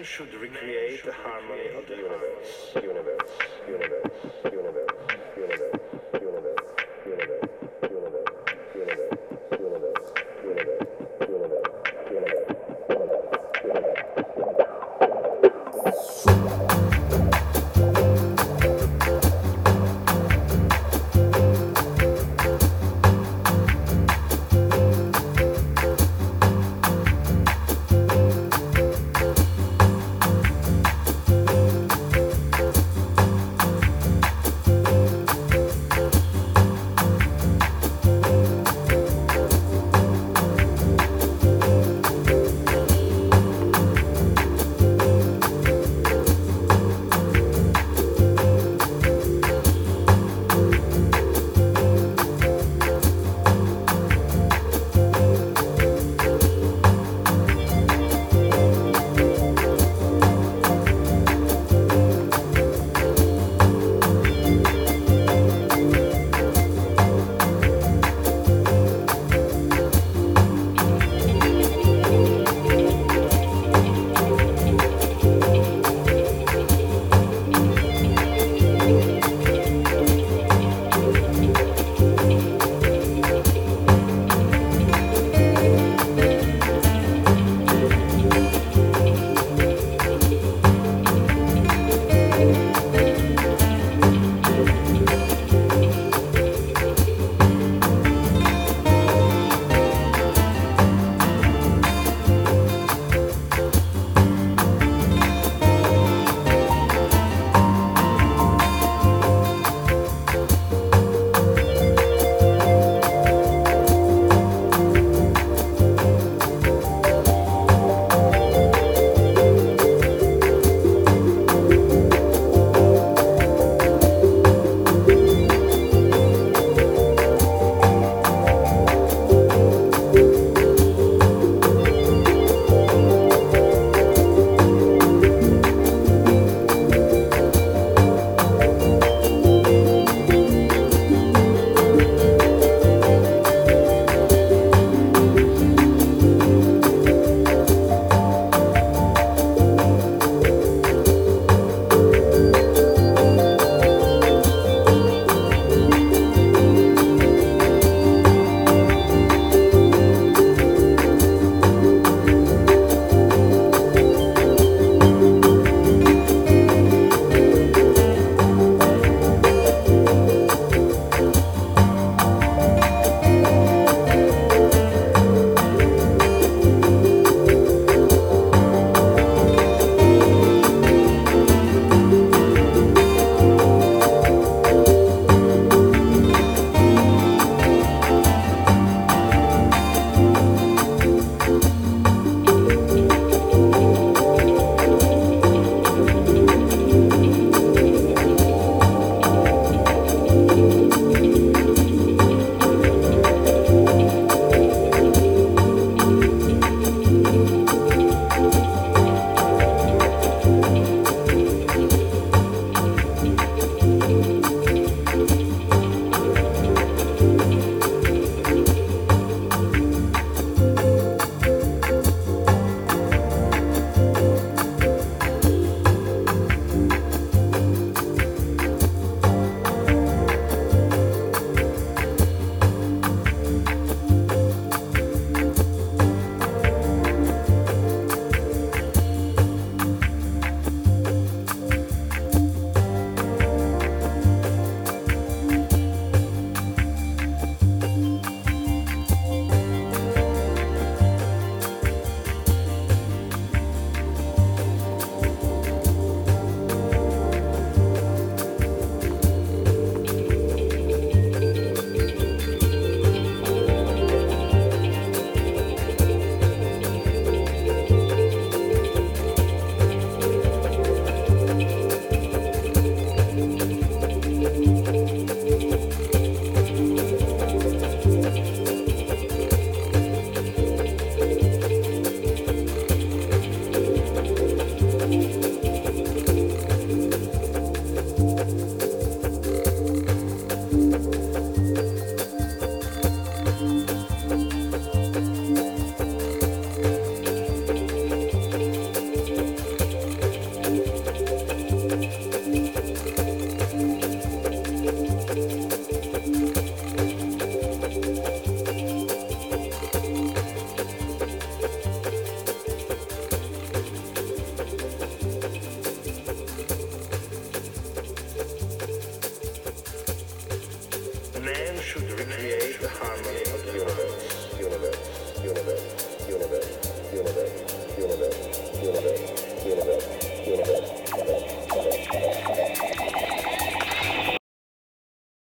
Man should recreate the harmony of the universe. should recreate the harmony of the universe.